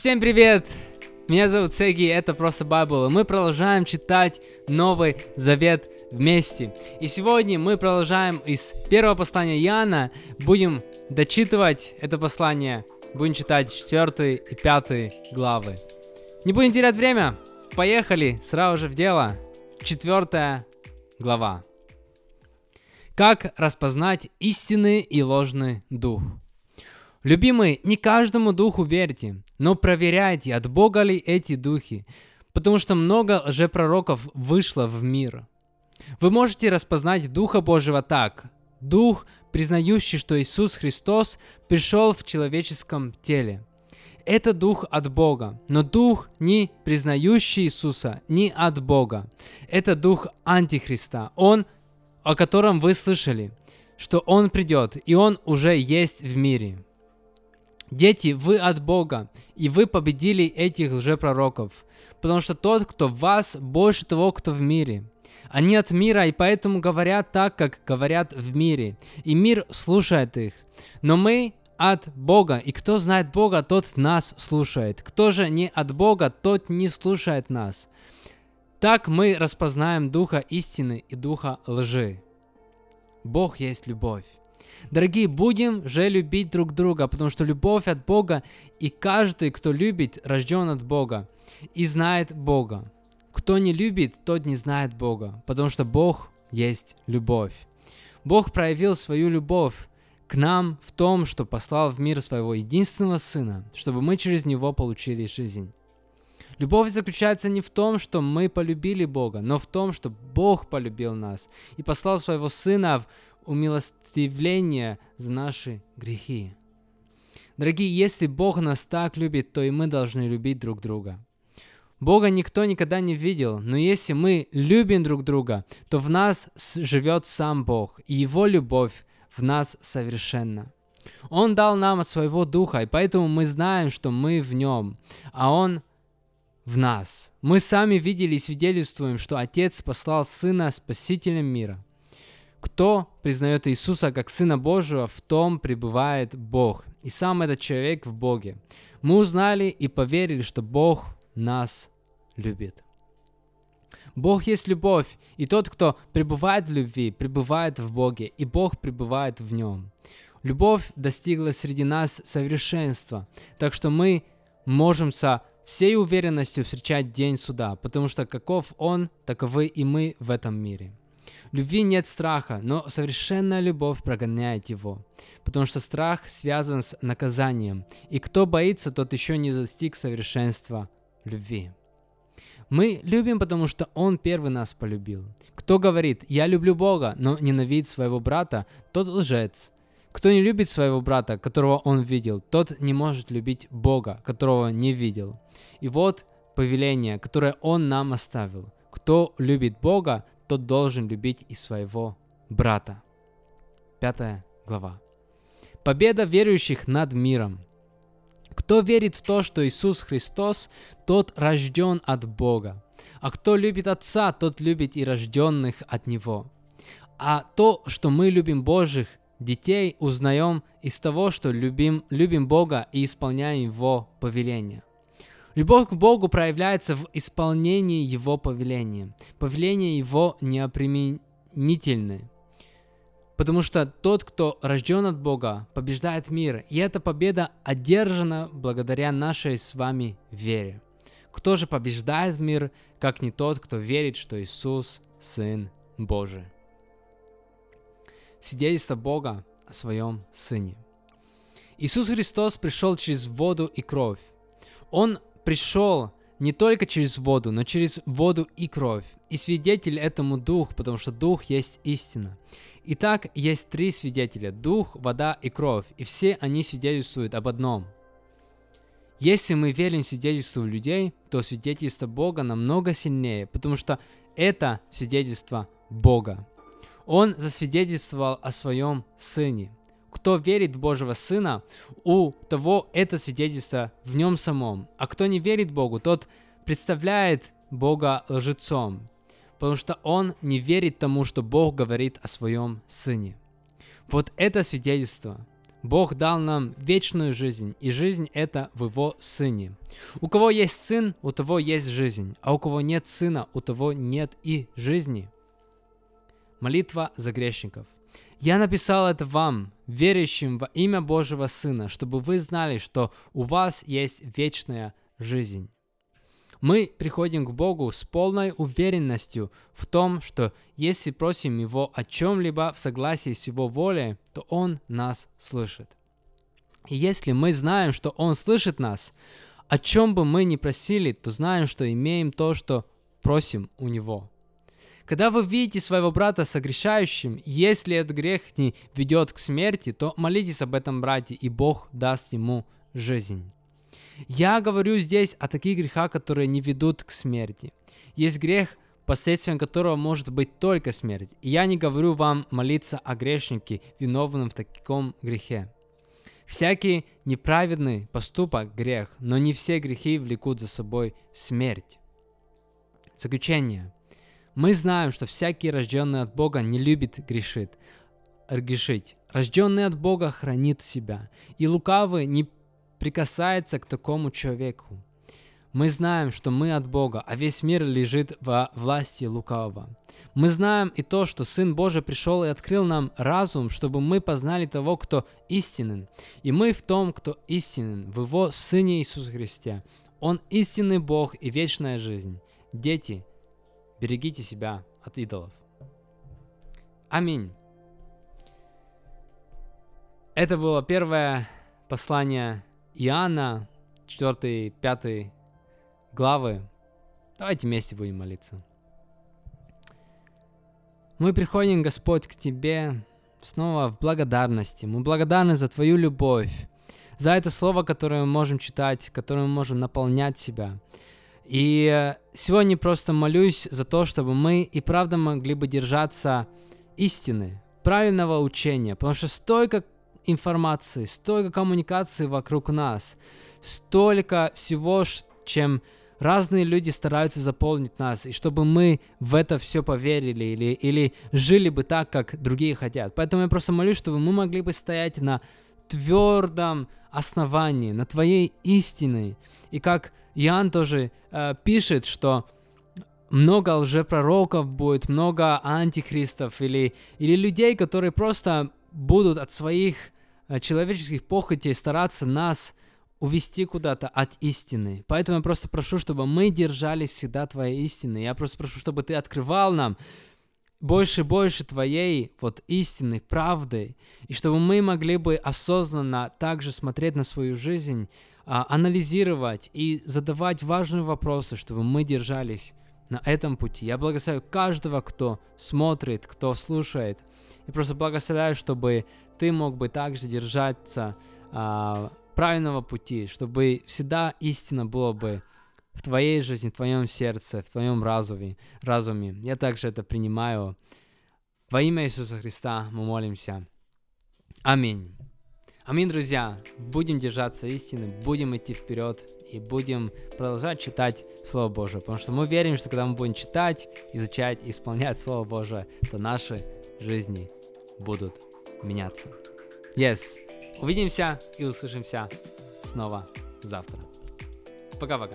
Всем привет! Меня зовут Сеги, это просто prostoBIBLE. Мы продолжаем читать Новый Завет вместе. И сегодня мы продолжаем из первого послания Иоанна. Будем дочитывать это послание. Будем читать 4 и 5 главы. Не будем терять время. Поехали сразу же в дело. 4 глава. Как распознать истинный и ложный дух? Любимые, не каждому духу верьте, но проверяйте, от Бога ли эти духи, потому что много лжепророков вышло в мир. Вы можете распознать Духа Божьего так. Дух, признающий, что Иисус Христос пришел в человеческом теле. Это дух от Бога, но дух, не признающий Иисуса, не от Бога. Это дух Антихриста, он, о котором вы слышали, что он придет, и он уже есть в мире. Дети, вы от Бога, и вы победили этих лжепророков, потому что тот, кто в вас, больше того, кто в мире. Они от мира, и поэтому говорят так, как говорят в мире, и мир слушает их. Но мы от Бога, и кто знает Бога, тот нас слушает. Кто же не от Бога, тот не слушает нас. Так мы распознаем духа истины и духа лжи. Бог есть любовь. Дорогие, будем же любить друг друга, потому что любовь от Бога, и каждый, кто любит, рожден от Бога и знает Бога. Кто не любит, тот не знает Бога, потому что Бог есть любовь. Бог проявил свою любовь к нам в том, что послал в мир своего единственного Сына, чтобы мы через Него получили жизнь. Любовь заключается не в том, что мы полюбили Бога, но в том, что Бог полюбил нас и послал своего Сына в умилостивление за наши грехи. Дорогие, если Бог нас так любит, то и мы должны любить друг друга. Бога никто никогда не видел, но если мы любим друг друга, то в нас живет сам Бог, и Его любовь в нас совершенна. Он дал нам от Своего Духа, и поэтому мы знаем, что мы в Нем, а Он в нас. Мы сами видели и свидетельствуем, что Отец послал Сына Спасителем мира. Кто признает Иисуса как Сына Божьего, в том пребывает Бог, и сам этот человек в Боге. Мы узнали и поверили, что Бог нас любит. Бог есть любовь, и тот, кто пребывает в любви, пребывает в Боге, и Бог пребывает в нем. Любовь достигла среди нас совершенства, так что мы можем со всей уверенностью встречать день суда, потому что каков он, таковы и мы в этом мире. Любви нет страха, но совершенная любовь прогоняет его, потому что страх связан с наказанием, и кто боится, тот еще не достиг совершенства любви. Мы любим, потому что Он первый нас полюбил. Кто говорит «Я люблю Бога», но ненавидит своего брата, тот лжец. Кто не любит своего брата, которого он видел, тот не может любить Бога, которого не видел. И вот повеление, которое Он нам оставил. Кто любит Бога, тот должен любить и своего брата. 5 глава. Победа верующих над миром. Кто верит в то, что Иисус Христос, тот рожден от Бога. А кто любит Отца, тот любит и рожденных от Него. А то, что мы любим Божьих детей, узнаем из того, что любим Бога и исполняем Его повеления. Любовь к Богу проявляется в исполнении Его повеления. Повеления Его неопременительны, потому что тот, кто рожден от Бога, побеждает мир, и эта победа одержана благодаря нашей с вами вере. Кто же побеждает мир, как не тот, кто верит, что Иисус – Сын Божий? Свидетельство Бога о Своем Сыне. Иисус Христос пришел через воду и кровь. Он пришел не только через воду, но через воду и кровь. И свидетель этому Дух, потому что Дух есть истина. Итак, есть 3 свидетеля – Дух, вода и кровь, и все они свидетельствуют об одном. Если мы верим свидетельству людей, то свидетельство Бога намного сильнее, потому что это свидетельство Бога. Он засвидетельствовал о Своем Сыне. Кто верит в Божьего Сына, у того это свидетельство в нем самом. А кто не верит Богу, тот представляет Бога лжецом, потому что он не верит тому, что Бог говорит о Своем Сыне. Вот это свидетельство. Бог дал нам вечную жизнь, и жизнь это в Его Сыне. У кого есть сын, у того есть жизнь, а у кого нет сына, у того нет и жизни. Молитва за грешников. Я написал это вам, верующим во имя Божьего Сына, чтобы вы знали, что у вас есть вечная жизнь. Мы приходим к Богу с полной уверенностью в том, что если просим Его о чем-либо в согласии с Его волей, то Он нас слышит. И если мы знаем, что Он слышит нас, о чем бы мы ни просили, то знаем, что имеем то, что просим у Него. Когда вы видите своего брата согрешающим, если этот грех не ведет к смерти, то молитесь об этом брате, и Бог даст ему жизнь. Я говорю здесь о таких грехах, которые не ведут к смерти. Есть грех, последствием которого может быть только смерть. И я не говорю вам молиться о грешнике, виновном в таком грехе. Всякий неправедный поступок – грех, но не все грехи влекут за собой смерть. Заключение. Мы знаем, что всякий, рожденный от Бога, не любит грешить. Рожденный от Бога хранит себя, и лукавый не прикасается к такому человеку. Мы знаем, что мы от Бога, а весь мир лежит во власти лукавого. Мы знаем и то, что Сын Божий пришел и открыл нам разум, чтобы мы познали того, кто истинен. И мы в том, кто истинен, в Его Сыне Иисусе Христе. Он истинный Бог и вечная жизнь. Дети, берегите себя от идолов. Аминь. Это было первое послание Иоанна, 4-5 главы. Давайте вместе будем молиться. Мы приходим, Господь, к Тебе снова в благодарности. Мы благодарны за Твою любовь, за это слово, которое мы можем читать, которое мы можем наполнять себя. И сегодня просто молюсь за то, чтобы мы и правда могли бы держаться истины, правильного учения, потому что столько информации, столько коммуникации вокруг нас, столько всего, чем разные люди стараются заполнить нас, и чтобы мы в это все поверили или жили бы так, как другие хотят. Поэтому я просто молюсь, чтобы мы могли бы стоять на твердом основании, на Твоей истине. И как Иоанн тоже пишет, что много лжепророков будет, много антихристов или людей, которые просто будут от своих человеческих похотей стараться нас увести куда-то от истины. Поэтому я просто прошу, чтобы мы держались всегда Твоей истины. Я просто прошу, чтобы Ты открывал нам больше и больше Твоей истины, правды, и чтобы мы могли бы осознанно также смотреть на свою жизнь, анализировать и задавать важные вопросы, чтобы мы держались на этом пути. Я благословляю каждого, кто смотрит, кто слушает. И просто благословляю, чтобы ты мог бы также держаться правильного пути, чтобы всегда истина была бы в твоей жизни, в твоем сердце, в твоем разуме. Я также это принимаю. Во имя Иисуса Христа мы молимся. Аминь. Аминь, друзья. Будем держаться истины, будем идти вперед и будем продолжать читать Слово Божие, потому что мы верим, что когда мы будем читать, изучать и исполнять Слово Божие, то наши жизни будут меняться. Yes. Увидимся и услышимся снова завтра. Пока-пока.